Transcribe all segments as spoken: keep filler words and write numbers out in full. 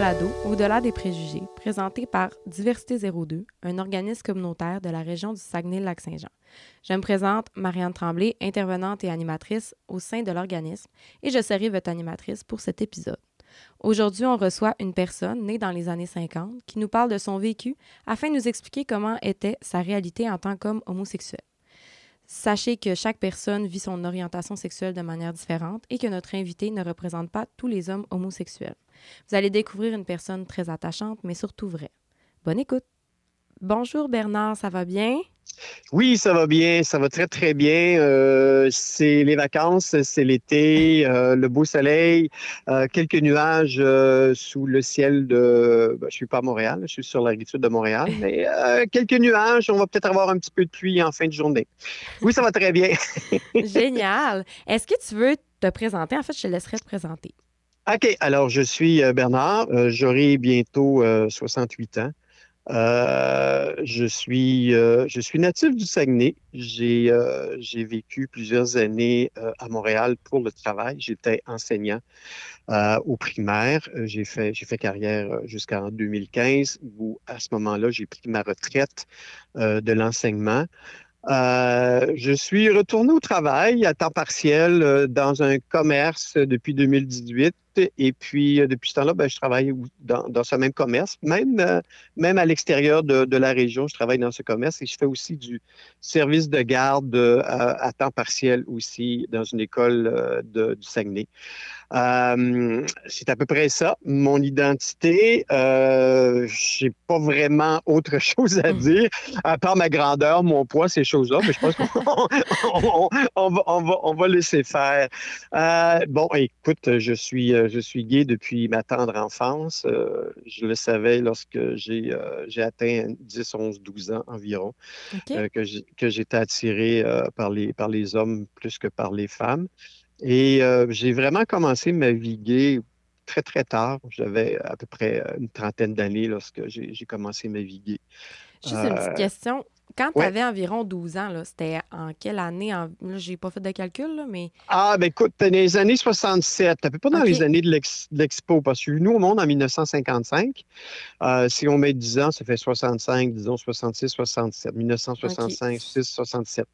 balado « Au-delà des préjugés », présenté par Diversité zéro deux, un organisme communautaire de la région du Saguenay-Lac-Saint-Jean. Je me présente Marianne Tremblay, intervenante et animatrice au sein de l'organisme, et je serai votre animatrice pour cet épisode. Aujourd'hui, on reçoit une personne née dans les années cinquante qui nous parle de son vécu afin de nous expliquer comment était sa réalité en tant qu'homme homosexuel. Sachez que chaque personne vit son orientation sexuelle de manière différente et que notre invité ne représente pas tous les hommes homosexuels. Vous allez découvrir une personne très attachante, mais surtout vraie. Bonne écoute! Bonjour Bernard, ça va bien? Oui, ça va bien, ça va très très bien. Euh, c'est les vacances, c'est l'été, euh, le beau soleil, euh, quelques nuages euh, sous le ciel de... Ben, je suis pas à Montréal, je suis sur la rive sud de Montréal, mais euh, quelques nuages, on va peut-être avoir un petit peu de pluie en fin de journée. Oui, ça va très bien. Génial. Est-ce que tu veux te présenter? En fait, je te laisserai te présenter. OK, alors je suis Bernard, euh, j'aurai bientôt euh, soixante-huit ans. Euh, je suis euh, je suis natif du Saguenay. J'ai euh, j'ai vécu plusieurs années euh, à Montréal pour le travail. J'étais enseignant euh, au primaire. J'ai fait j'ai fait carrière jusqu'en deux mille quinze où à ce moment-là j'ai pris ma retraite euh, de l'enseignement. Euh, je suis retourné au travail à temps partiel euh, dans un commerce depuis deux mille dix-huit et puis euh, depuis ce temps-là, ben, je travaille dans, dans ce même commerce, même, euh, même à l'extérieur de, de la région, je travaille dans ce commerce et je fais aussi du service de garde euh, à, à temps partiel aussi dans une école euh, de, du Saguenay. Euh, c'est à peu près ça, mon identité. Euh, j'ai pas vraiment autre chose à dire, à part ma grandeur, mon poids, ces choses-là, mais je pense qu'on on, on va, on va, on va laisser faire. Euh, bon, écoute, je suis, je suis gay depuis ma tendre enfance. Euh, je le savais lorsque j'ai, euh, j'ai atteint dix, onze, douze ans environ, okay. euh, que, j'ai, que j'étais attiré euh, par les, par les hommes plus que par les femmes. Et euh, j'ai vraiment commencé ma vie gay très, très tard. J'avais à peu près une trentaine d'années lorsque j'ai, j'ai commencé ma vie gay. Juste euh, une petite question. Quand ouais. tu avais environ douze ans, là, c'était en quelle année? En... Là, j'ai pas fait de calcul, là, mais... Ah, ben écoute, dans les années soixante-sept, t'as pas dans okay. les années de, l'ex- de l'expo, parce que nous, au monde, en mille neuf cent cinquante-cinq, euh, si on met dix ans, ça fait soixante-cinq, disons soixante-six, soixante-sept, mille neuf cent soixante-cinq, okay. soixante-six, soixante-sept.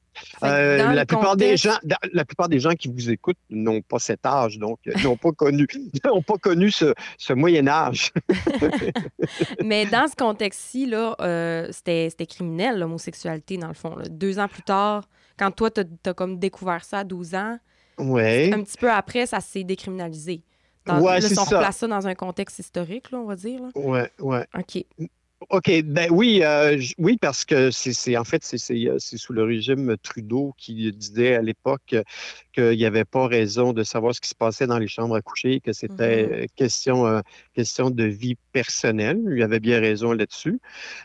Euh, la, plupart contexte... des gens, la plupart des gens qui vous écoutent n'ont pas cet âge, donc n'ont pas connu, n'ont pas connu ce, ce Moyen Âge. Mais dans ce contexte-ci, là, euh, c'était, c'était criminel, l'homosexualité, dans le fond. Là. Deux ans plus tard, quand toi, t'as, t'as comme découvert ça à douze ans, ouais. un petit peu après, ça s'est décriminalisé. Dans, ouais, là, c'est on ça. replace ça dans un contexte historique, là, on va dire. Oui, oui. OK. OK, ben oui, euh, j- oui parce que c'est, c'est en fait, c'est, c'est, c'est sous le régime Trudeau qui disait à l'époque qu'il n'y avait pas raison de savoir ce qui se passait dans les chambres à coucher, que c'était mm-hmm. question, euh, question de vie personnelle. Il avait bien raison là-dessus.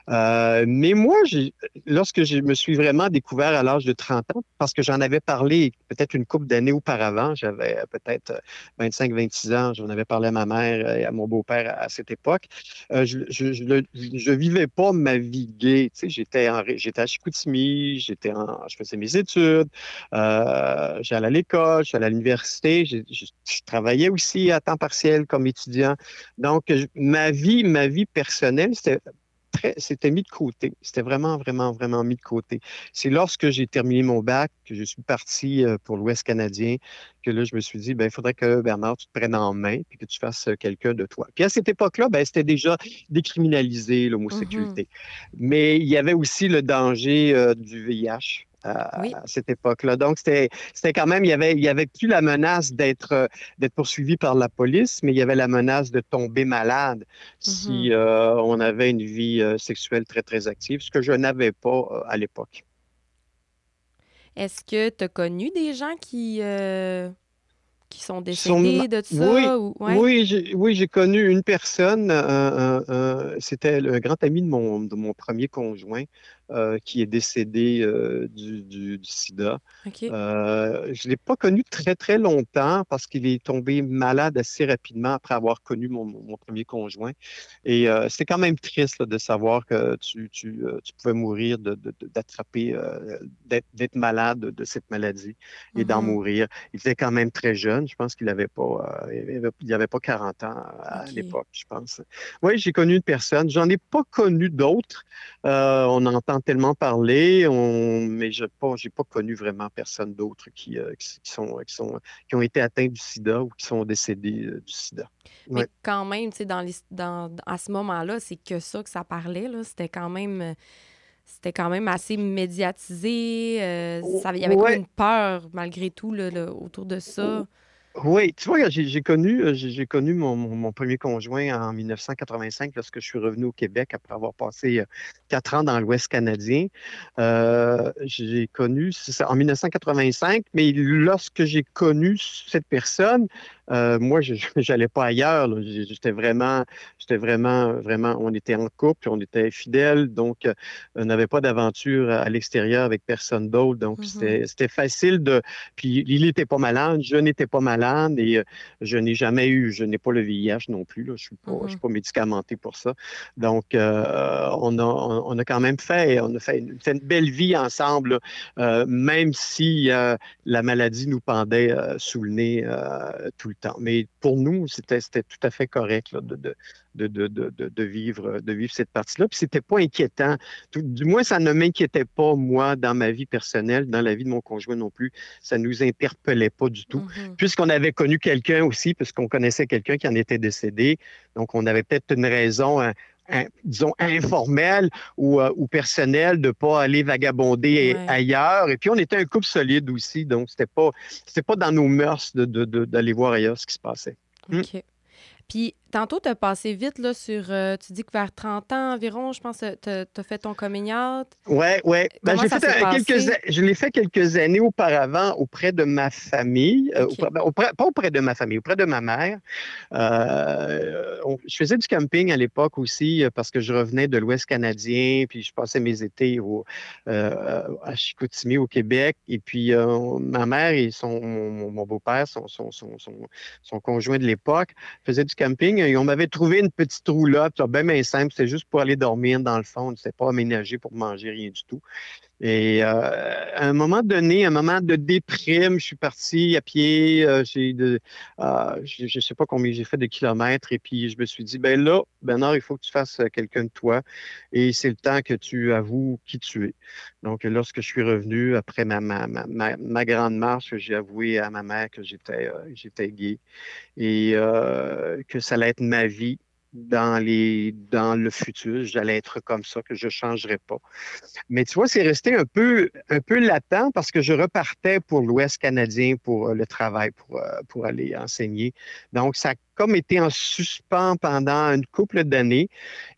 Euh, mais moi, j'ai, lorsque je me suis vraiment découvert à l'âge de trente ans, parce que j'en avais parlé peut-être une couple d'années auparavant, j'avais peut-être vingt-cinq vingt-six ans, j'en avais parlé à ma mère et à mon beau-père à, à cette époque, euh, je, je, je, je Je vivais pas ma vie gay. Tu sais, j'étais, en, j'étais à Chicoutimi, j'étais en, je faisais mes études, euh, j'allais à l'école, j'allais à l'université, je, je, je travaillais aussi à temps partiel comme étudiant. Donc, je, ma vie, ma vie personnelle, c'était très, c'était mis de côté. C'était vraiment, vraiment, vraiment mis de côté. C'est lorsque j'ai terminé mon bac, que je suis parti pour l'Ouest canadien, que là, je me suis dit, ben, il faudrait que Bernard, tu te prennes en main puis que tu fasses quelqu'un de toi. Puis à cette époque-là, ben, c'était déjà décriminalisé, l'homosexualité. Mm-hmm. Mais il y avait aussi le danger euh, du V I H à, oui. à cette époque-là. Donc, c'était, c'était quand même, il y avait, il y avait plus la menace d'être, d'être poursuivi par la police, mais il y avait la menace de tomber malade mm-hmm. si euh, on avait une vie euh, sexuelle très, très active, ce que je n'avais pas euh, à l'époque. Est-ce que tu as connu des gens qui, euh, qui sont décédés sont... de ça? Oui, ou... ouais. oui, j'ai, oui, j'ai connu une personne. Euh, euh, euh, c'était le grand ami de mon, de mon premier conjoint euh, qui est décédé euh, du, du, du sida. Okay. Euh, je ne l'ai pas connu très, très longtemps parce qu'il est tombé malade assez rapidement après avoir connu mon, mon premier conjoint. Et euh, c'était quand même triste là, de savoir que tu, tu, tu pouvais mourir, de, de, d'attraper, euh, d'être, d'être malade de cette maladie et mm-hmm. d'en mourir. Il était quand même très jeune. jeune. Je pense qu'il n'avait pas, euh, il avait pas quarante ans à okay. l'époque, je pense. Oui, j'ai connu une personne. J'en ai pas connu d'autres. Euh, on entend tellement parler, on... mais je n'ai pas, j'ai pas connu vraiment personne d'autre qui, euh, qui, qui, sont, qui, sont, qui ont été atteints du sida ou qui sont décédés euh, du sida. Ouais. Mais quand même, tu sais, dans les, dans, à ce moment-là, c'est que ça que ça parlait, là. C'était quand même... C'était quand même assez médiatisé. Euh, ça, il y avait ouais. comme une peur, malgré tout, là, là, autour de ça. Oui, tu vois, j'ai, j'ai connu, j'ai, j'ai connu mon, mon premier conjoint en dix-neuf cent quatre-vingt-cinq, lorsque je suis revenu au Québec après avoir passé quatre ans dans l'Ouest canadien. Euh, j'ai connu, c'est ça, en dix-neuf cent quatre-vingt-cinq, mais lorsque j'ai connu cette personne, Euh, moi, je n'allais pas ailleurs. Là. J'étais vraiment, j'étais vraiment, vraiment, on était en couple, on était fidèles, donc euh, on n'avait pas d'aventure à l'extérieur avec personne d'autre. Donc, mm-hmm. c'était, c'était facile de... Puis, il n'était pas malade, je n'étais pas malade et euh, je n'ai jamais eu, je n'ai pas le V I H non plus. Là. Je suis pas, mm-hmm. je suis pas médicamenté pour ça. Donc, euh, on a, on a quand même fait, on a fait une, fait une belle vie ensemble, euh, même si euh, la maladie nous pendait euh, sous le nez euh, tout le temps. Mais pour nous, c'était, c'était tout à fait correct là, de, de, de, de, de, vivre, de vivre cette partie-là. Puis c'était pas inquiétant. Tout, du moins, ça ne m'inquiétait pas, moi, dans ma vie personnelle, dans la vie de mon conjoint non plus. Ça nous interpellait pas du tout. Mm-hmm. Puisqu'on avait connu quelqu'un aussi, puisqu'on connaissait quelqu'un qui en était décédé, donc on avait peut-être une raison... Hein, Un, disons, informel ou, euh, ou personnel, de ne pas aller vagabonder ouais. ailleurs. Et puis, on était un couple solide aussi, donc c'était pas, c'était pas dans nos mœurs de, de, de, d'aller voir ailleurs ce qui se passait. OK. Hmm. Puis, tantôt, tu as passé vite là, sur... Euh, tu dis que vers trente ans environ, je pense, tu as fait ton coming out. Oui, oui. Ben, j'ai fait quelques, je l'ai fait quelques années auparavant auprès de ma famille. Okay. Euh, auprès, ben, auprès, pas auprès de ma famille, auprès de ma mère. Euh, on, je faisais du camping à l'époque aussi parce que je revenais de l'Ouest canadien, puis je passais mes étés au, euh, à Chicoutimi, au Québec. Et puis, euh, ma mère et son, mon, mon beau-père, son, son, son, son, son conjoint de l'époque, faisaient du camping et on m'avait trouvé une petite roulotte, ça, bien, bien simple, c'était juste pour aller dormir dans le fond, c'était pas aménagé pour manger, rien du tout. Et euh, à un moment donné, un moment de déprime, je suis parti à pied, euh, j'ai de, euh, je, je sais pas combien j'ai fait de kilomètres, et puis je me suis dit, ben là, Bernard, il faut que tu fasses quelqu'un de toi, et c'est le temps que tu avoues qui tu es. Donc, lorsque je suis revenu, après ma, ma, ma, ma grande marche, j'ai avoué à ma mère que j'étais, euh, j'étais gay, et euh, que ça allait être ma vie. Dans, les, dans le futur, j'allais être comme ça, que je ne changerais pas. Mais tu vois, c'est resté un peu, un peu latent parce que je repartais pour l'Ouest canadien, pour le travail, pour, pour aller enseigner. Donc, ça a comme été en suspens pendant une couple d'années.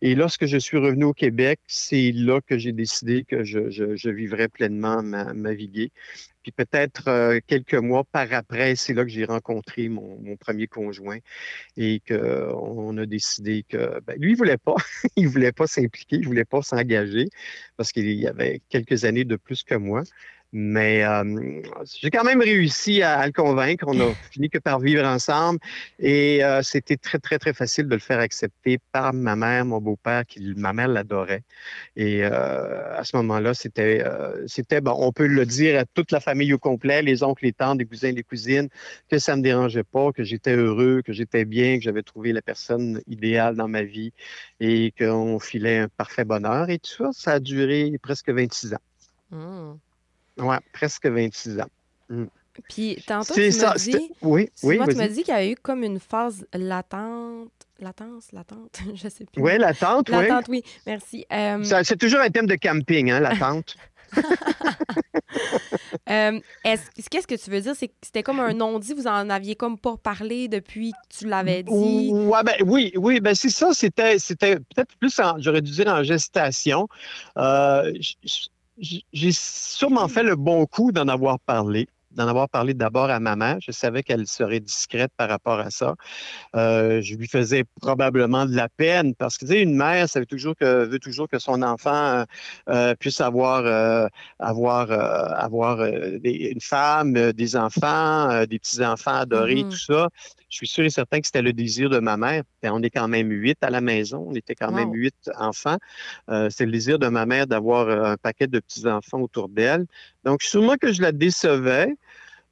Et lorsque je suis revenu au Québec, c'est là que j'ai décidé que je, je, je vivrais pleinement ma, ma vie gay. Puis peut-être euh, quelques mois par après, c'est là que j'ai rencontré mon, mon premier conjoint et qu'on a décidé que... Ben, lui, il ne voulait pas. Il ne voulait pas s'impliquer, il ne voulait pas s'engager parce qu'il y avait quelques années de plus que moi. Mais euh, j'ai quand même réussi à, à le convaincre. On a fini que par vivre ensemble. Et euh, c'était très, très, très facile de le faire accepter par ma mère, mon beau-père, qui, ma mère l'adorait. Et euh, à ce moment-là, c'était, euh, c'était, bon, on peut le dire à toute la famille au complet, les oncles, les tantes, les cousins, les cousines, que ça ne me dérangeait pas, que j'étais heureux, que j'étais bien, que j'avais trouvé la personne idéale dans ma vie et qu'on filait un parfait bonheur. Et tout ça, ça a duré presque vingt-six ans. Mmh. Oui, presque vingt-six ans. Mm. Puis tantôt, c'est tu m'as dit, oui, oui, tu m'as dit qu'il y a eu comme une phase latente, latence, latente, je ne sais plus. Oui, latente, oui. Latente, oui, merci. Euh... Ça, c'est toujours un thème de camping, hein, latente. euh, est-ce, qu'est-ce que tu veux dire? C'est que c'était comme un non-dit, vous en aviez comme pas parlé depuis que tu l'avais dit. Ouais, ben, oui, oui, ben c'est ça, c'était, c'était peut-être plus, en, j'aurais dû dire en gestation. Euh, j- j- J'ai sûrement fait le bon coup d'en avoir parlé, d'en avoir parlé d'abord à ma mère. Je savais qu'elle serait discrète par rapport à ça. Euh, je lui faisais probablement de la peine parce que, tu sais, une mère, ça veut toujours que, veut toujours que son enfant euh, puisse avoir, euh, avoir, euh, avoir euh, des, une femme, euh, des enfants, euh, des petits-enfants adorés, mmh. tout ça. Je suis sûr et certain que c'était le désir de ma mère. Bien, on est quand même huit à la maison. On était quand wow. même huit enfants. Euh, c'est le désir de ma mère d'avoir un paquet de petits-enfants autour d'elle. Donc, sûrement que je la décevais.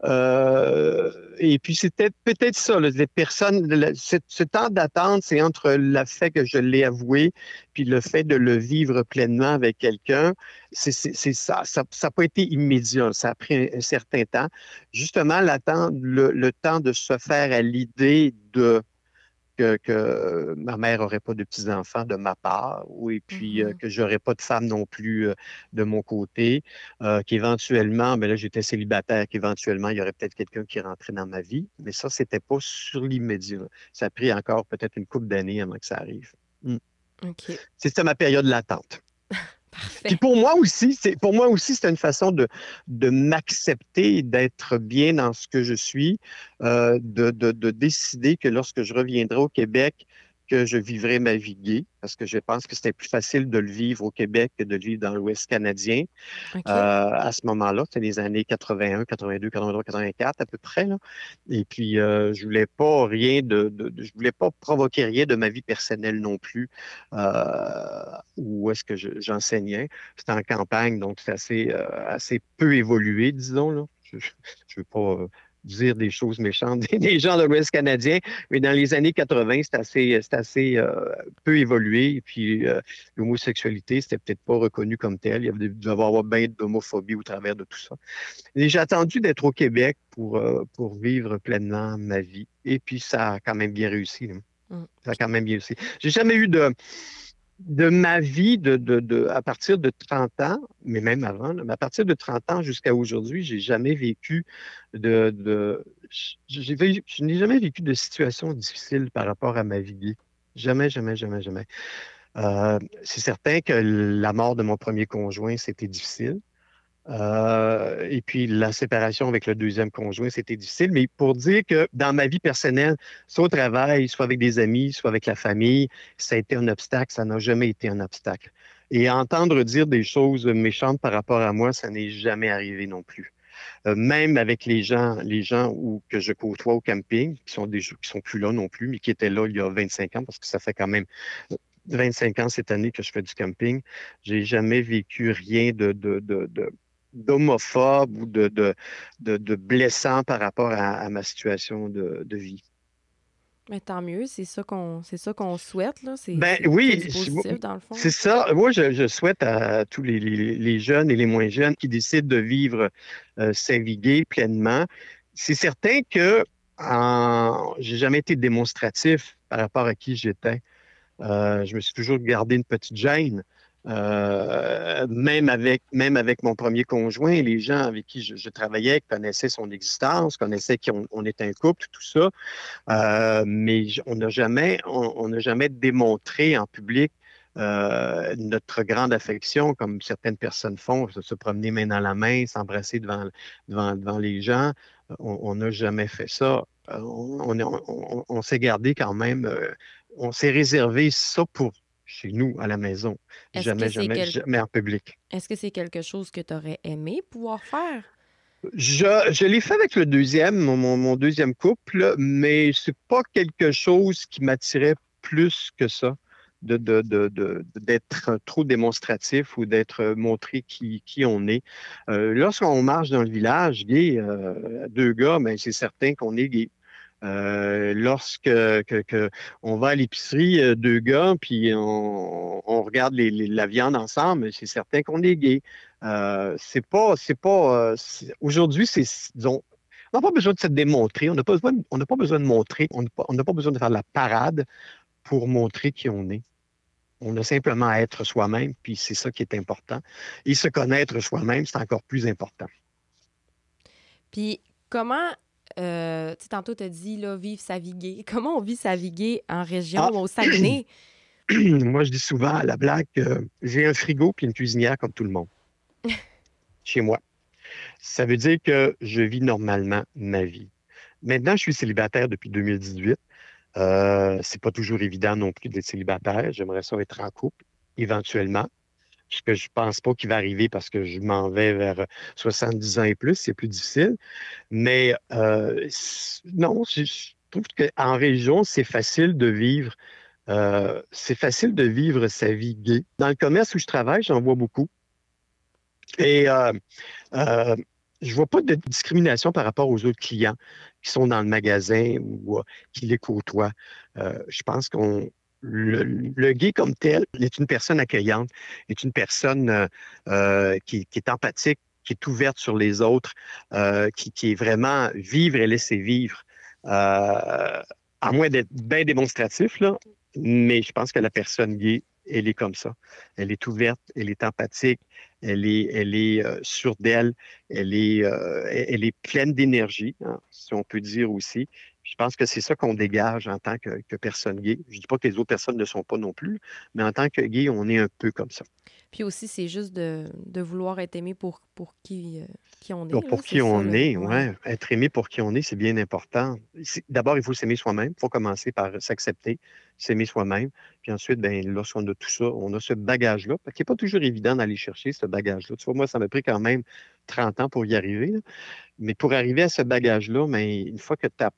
Euh, et puis c'était peut-être ça, là, les personnes, la, ce, ce temps d'attente, c'est entre le fait que je l'ai avoué puis le fait de le vivre pleinement avec quelqu'un, c'est, c'est, c'est ça. Ça n'a pas été immédiat, ça a pris un, un certain temps. Justement, l'attente, le, le temps de se faire à l'idée de que, que ma mère n'aurait pas de petits-enfants de ma part, ou et puis mm-hmm. euh, que j'aurais pas de femme non plus euh, de mon côté, euh, qu'éventuellement, ben là j'étais célibataire, qu'éventuellement il y aurait peut-être quelqu'un qui rentrait dans ma vie, mais ça c'était pas sur l'immédiat. Ça a pris encore peut-être une couple d'années avant que ça arrive. Mm. Okay. C'était ma période latente. Parfait. Puis pour moi aussi, c'est, pour moi aussi, c'était une façon de, de m'accepter, d'être bien dans ce que je suis, euh, de, de, de décider que lorsque je reviendrai au Québec, que je vivrai ma vie gay, parce que je pense que c'était plus facile de le vivre au Québec que de le vivre dans l'Ouest canadien. Okay. Euh, à ce moment-là, c'était les années quatre-vingt-un, quatre-vingt-deux, quatre-vingt-trois, quatre-vingt-quatre à peu près, là. Et puis, euh, je voulais pas rien de, de, de, je voulais pas provoquer rien de ma vie personnelle non plus. Euh, où est-ce que je, j'enseignais? C'était en campagne, donc c'est assez, euh, assez peu évolué, disons, là. Je, je, je veux pas. Euh, dire des choses méchantes des gens de l'Ouest canadien, mais dans les années quatre-vingt, c'est assez, c'est assez euh, peu évolué. Et puis, euh, l'homosexualité, c'était peut-être pas reconnu comme tel. Il y avait dû avoir bien d'homophobie au travers de tout ça. Et j'ai attendu d'être au Québec pour, euh, pour vivre pleinement ma vie. Et puis, ça a quand même bien réussi. Hein. Mm. Ça a quand même bien réussi. J'ai jamais eu de... de ma vie de, de, de, à partir de trente ans, mais même avant, mais à partir de trente ans jusqu'à aujourd'hui, j'ai jamais vécu de, de j'ai, je n'ai jamais vécu de situation difficile par rapport à ma vie gay. Jamais, jamais, jamais, jamais. Euh, c'est certain que la mort de mon premier conjoint, c'était difficile. Euh, et puis la séparation avec le deuxième conjoint, c'était difficile, mais pour dire que dans ma vie personnelle, soit au travail, soit avec des amis, soit avec la famille, ça a été un obstacle, ça n'a jamais été un obstacle. Et entendre dire des choses méchantes par rapport à moi, ça n'est jamais arrivé non plus. Euh, même avec les gens, les gens où, que je côtoie au camping, qui sont des qui sont plus là non plus, mais qui étaient là il y a vingt-cinq ans, parce que ça fait quand même... vingt-cinq ans cette année que je fais du camping, j'ai jamais vécu rien de, de, de, de, d'homophobe ou de, de, de, de blessant par rapport à, à ma situation de, de vie. Mais tant mieux, c'est ça qu'on, c'est ça qu'on souhaite, là. C'est, ben, c'est, oui, c'est positif, je, dans le fond. C'est ça. Moi, je, je souhaite à tous les, les, les jeunes et les moins jeunes qui décident de vivre euh, sa vie gay pleinement. C'est certain que en, j'ai jamais été démonstratif par rapport à qui j'étais. Euh, je me suis toujours gardé une petite gêne, euh, même avec même avec mon premier conjoint. Les gens avec qui je, je travaillais connaissaient son existence, connaissaient qu'on on était un couple, tout ça. Euh, mais on n'a jamais on, on n'a jamais démontré en public euh, notre grande affection, comme certaines personnes font, se promener main dans la main, s'embrasser devant devant devant les gens. On n'a jamais fait ça. On, on, on, on s'est gardé quand même. Euh, On s'est réservé ça pour chez nous, à la maison. Est-ce jamais, jamais, quel... jamais en public. Est-ce que c'est quelque chose que tu aurais aimé pouvoir faire? Je, je l'ai fait avec le deuxième, mon, mon deuxième couple, mais c'est pas quelque chose qui m'attirait plus que ça, de, de, de, de, d'être trop démonstratif ou d'être montré qui, qui on est. Euh, lorsqu'on marche dans le village, gay, euh, deux gars, ben, c'est certain qu'on est gay. Euh, lorsque que, que on va à l'épicerie, euh, deux gars, puis on, on regarde les, les, la viande ensemble, c'est certain qu'on est gay. Euh, c'est pas, c'est pas. Euh, c'est, aujourd'hui, c'est disons, on n'a pas besoin de se démontrer, on n'a pas besoin, on n'a pas besoin de montrer, on n'a pas, on n'a pas besoin de faire de la parade pour montrer qui on est. On a simplement à être soi-même, puis c'est ça qui est important. Et se connaître soi-même, c'est encore plus important. Puis comment Euh, tu sais, tantôt, tu as dit, là, vivre sa vie gay. Comment on vit sa vie gay en région ah. ou au Saguenay? Moi, je dis souvent à la blague euh, j'ai un frigo puis une cuisinière comme tout le monde. Chez moi. Ça veut dire que je vis normalement ma vie. Maintenant, je suis célibataire depuis deux mille dix-huit. Euh, c'est pas toujours évident non plus d'être célibataire. J'aimerais ça être en couple, éventuellement. Ce que je pense pas qu'il va arriver parce que je m'en vais vers soixante-dix ans et plus, c'est plus difficile. Mais euh, non, je, je trouve qu'en région, c'est facile de vivre euh, c'est facile de vivre sa vie gay. Dans le commerce où je travaille, j'en vois beaucoup. Et euh, euh, je vois pas de discrimination par rapport aux autres clients qui sont dans le magasin ou qui les côtoient. Euh, je pense qu'on Le, le gay comme tel est une personne accueillante, est une personne euh, qui, qui est empathique, qui est ouverte sur les autres, euh, qui, qui est vraiment vivre et laisser vivre, euh, à moins d'être bien démonstratif, là, mais je pense que la personne gay, elle est comme ça. Elle est ouverte, elle est empathique, elle est, elle est euh, sûre d'elle, elle est, euh, elle est pleine d'énergie, hein, si on peut dire aussi. Je pense que c'est ça qu'on dégage en tant que, que personne gay. Je ne dis pas que les autres personnes ne sont pas non plus, mais en tant que gay, on est un peu comme ça. Puis aussi, c'est juste de, de vouloir être aimé pour, pour qui, euh, qui on est. Pour, là, pour qui ça, on là. est, oui. Ouais. Être aimé pour qui on est, c'est bien important. C'est, d'abord, il faut s'aimer soi-même. Il faut commencer par s'accepter, s'aimer soi-même. Puis ensuite, bien, lorsqu'on a tout ça, on a ce bagage-là, qui n'est pas toujours évident d'aller chercher, ce bagage-là. Tu vois, moi, ça m'a pris quand même trente ans pour y arriver. Là. Mais pour arriver à ce bagage-là, bien, une fois que tu as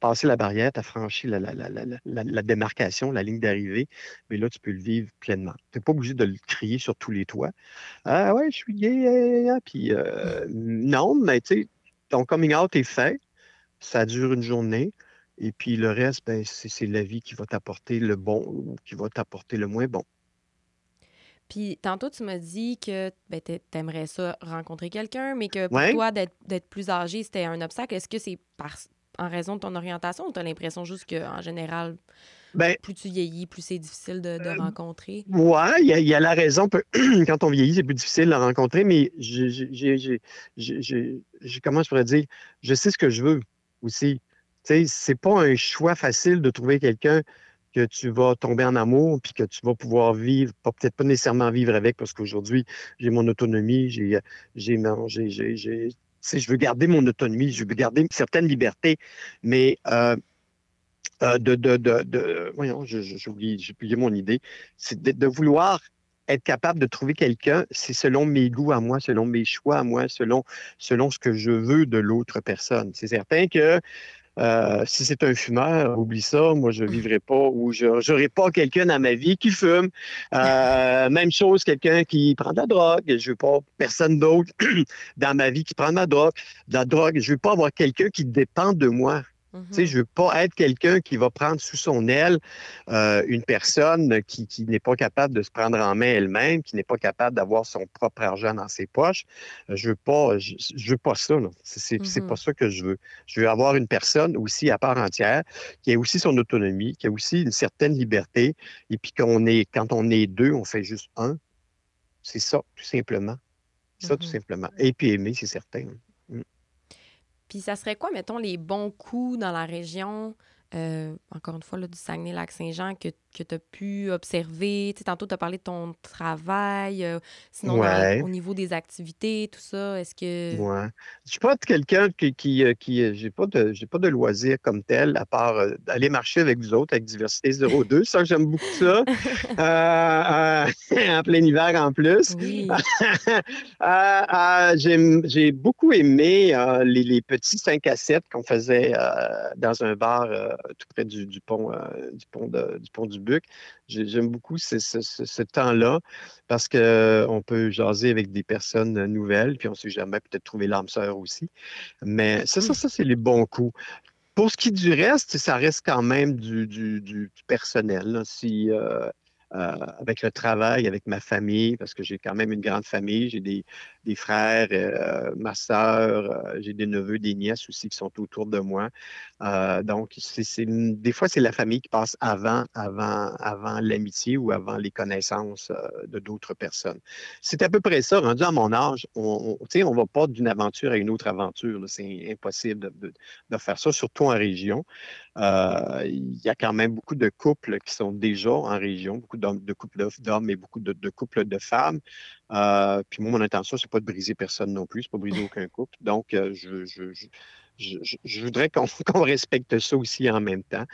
passer la barrière, tu as franchi la, la, la, la, la, la démarcation, la ligne d'arrivée, mais là, tu peux le vivre pleinement. Tu n'es pas obligé de le crier sur tous les toits. « Ah ouais, je suis gay, ah, puis euh, non, mais tu sais, ton coming out est fait, ça dure une journée, et puis le reste, ben, c'est, c'est la vie qui va t'apporter le bon ou qui va t'apporter le moins bon. » Puis tantôt, tu m'as dit que ben, t'aimerais ça rencontrer quelqu'un, mais que pour ouais. toi, d'être, d'être plus âgé, c'était un obstacle. Est-ce que c'est par... en raison de ton orientation, ou tu as l'impression juste qu'en général, ben, plus tu vieillis, plus c'est difficile de, de euh, rencontrer? Oui, il y, y a la raison. Quand on vieillit, c'est plus difficile de rencontrer, mais j'ai, j'ai, j'ai, j'ai, j'ai, comment je pourrais dire, je sais ce que je veux aussi. Tu sais, c'est pas un choix facile de trouver quelqu'un que tu vas tomber en amour puis que tu vas pouvoir vivre, pas, peut-être pas nécessairement vivre avec, parce qu'aujourd'hui, j'ai mon autonomie, j'ai, j'ai, non, j'ai, j'ai, j'ai Tu sais, je veux garder mon autonomie, je veux garder certaines libertés, mais euh, euh, de, de, de, de, voyons, je, je, j'oublie, j'ai oublié mon idée, c'est de, de vouloir être capable de trouver quelqu'un, c'est selon mes goûts à moi, selon mes choix à moi, selon, selon ce que je veux de l'autre personne. C'est certain que Euh, si c'est un fumeur, oublie ça, moi je vivrai pas ou je j'aurai pas quelqu'un dans ma vie qui fume. Euh, même chose, quelqu'un qui prend de la drogue, je veux pas personne d'autre dans ma vie qui prend de la drogue. De la drogue, je veux pas avoir quelqu'un qui dépend de moi. Mm-hmm. Tu sais, je veux pas être quelqu'un qui va prendre sous son aile euh, une personne qui, qui n'est pas capable de se prendre en main elle-même, qui n'est pas capable d'avoir son propre argent dans ses poches. Je veux pas, je, je veux pas ça. Non. C'est, c'est, mm-hmm. c'est pas ça que je veux. Je veux avoir une personne aussi à part entière qui a aussi son autonomie, qui a aussi une certaine liberté. Et puis qu'on est, quand on est deux, on fait juste un. C'est ça, tout simplement. C'est ça, mm-hmm. tout simplement. Et puis aimer, c'est certain. Puis ça serait quoi, mettons, les bons coups dans la région, euh, encore une fois, là, du Saguenay-Lac-Saint-Jean, que, que tu as pu observer? Tu sais, tantôt, tu as parlé de ton travail, euh, sinon ouais. dans, au niveau des activités, tout ça, est-ce que... Oui. Je suis pas quelqu'un qui... qui, qui j'ai pas de j'ai pas de loisirs comme tel, à part euh, aller marcher avec vous autres, avec Diversité zéro deux. Ça, j'aime beaucoup ça. euh, euh, en plein hiver, en plus. Oui. euh, euh, j'ai, j'ai beaucoup aimé euh, les, les petits cinq à sept qu'on faisait euh, dans un bar euh, tout près du, du pont euh, du pont de, du pont du Buc. J'aime beaucoup ce, ce, ce, ce temps-là parce qu'on peut jaser avec des personnes nouvelles, puis on ne sait jamais, peut-être trouver l'âme sœur aussi. Mais ça, ça, ça, c'est les bons coups. Pour ce qui est du reste, ça reste quand même du, du, du personnel. Là. Si... Euh, Euh, avec le travail, avec ma famille, parce que j'ai quand même une grande famille. J'ai des, des frères, euh, ma sœur, euh, j'ai des neveux, des nièces aussi qui sont autour de moi. Euh, donc, c'est, c'est, des fois, c'est la famille qui passe avant, avant, avant l'amitié ou avant les connaissances euh, de d'autres personnes. C'est à peu près ça. Rendu à mon âge, on ne va pas d'une aventure à une autre aventure. Là. C'est impossible de, de, de faire ça, surtout en région. Euh, il y a quand même beaucoup de couples qui sont déjà en région, beaucoup de couples d'hommes et beaucoup de, de couples de femmes. Euh, puis moi, mon intention, c'est pas de briser personne non plus, c'est pas de briser aucun couple. Donc, euh, je, je, je, je, je voudrais qu'on, qu'on respecte ça aussi en même temps.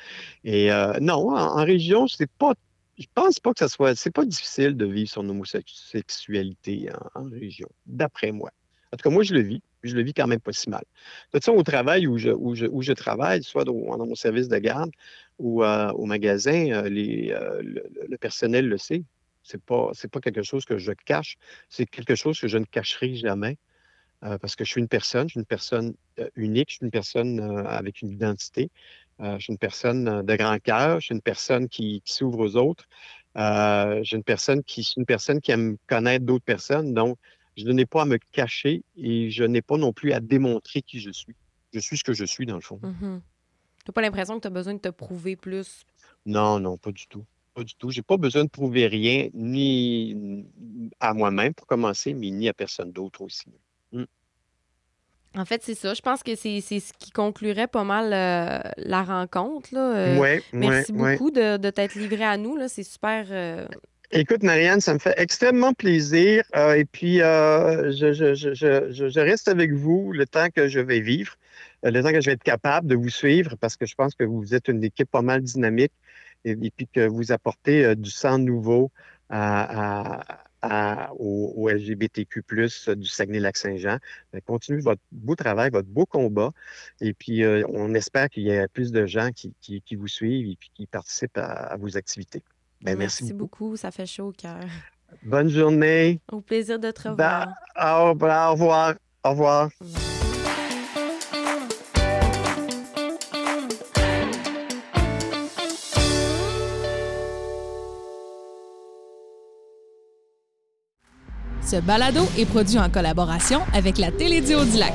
Et euh, non, en, en région, c'est pas, je pense pas que ça soit, c'est pas difficile de vivre son homosexualité en, en région, d'après moi. En tout cas, moi, je le vis. Je le vis quand même pas si mal. De toute façon, au travail où je, où je, où je travaille, soit dans, dans mon service de garde ou euh, au magasin, les, euh, le, le personnel le sait. C'est pas, c'est pas quelque chose que je cache. C'est quelque chose que je ne cacherai jamais. euh, parce que je suis une personne, je suis une personne euh, unique, je suis une personne euh, avec une identité, euh, je suis une personne de grand cœur, je suis une personne qui, qui s'ouvre aux autres, euh, je suis une personne qui, je suis une personne qui aime connaître d'autres personnes, donc je n'ai pas à me cacher et je n'ai pas non plus à démontrer qui je suis. Je suis ce que je suis, dans le fond. Mm-hmm. Tu n'as pas l'impression que tu as besoin de te prouver plus? Non, non, pas du tout. Pas du tout. J'ai pas besoin de prouver rien, ni à moi-même pour commencer, mais ni à personne d'autre aussi. Mm. En fait, c'est ça. Je pense que c'est, c'est ce qui conclurait pas mal euh, la rencontre. Là. Euh, ouais, merci ouais, beaucoup ouais. de, de t'être livré à nous. Là. C'est super... Euh... Écoute, Marianne, ça me fait extrêmement plaisir. Euh, et puis, euh, je, je, je, je, je reste avec vous le temps que je vais vivre, le temps que je vais être capable de vous suivre, parce que je pense que vous êtes une équipe pas mal dynamique. Et puis que vous apportez euh, du sang nouveau à, à, à, au, au L G B T Q plus, du Saguenay-Lac-Saint-Jean. Euh, continuez votre beau travail, votre beau combat. Et puis, euh, on espère qu'il y ait plus de gens qui, qui, qui vous suivent et puis qui participent à, à vos activités. Ben, merci, merci beaucoup. beaucoup. Ça fait chaud au cœur. Bonne journée. Au plaisir de te revoir. Ben, au, ben, au revoir. Au revoir. Ouais. Ce balado est produit en collaboration avec la Télé du Haut-du-Lac.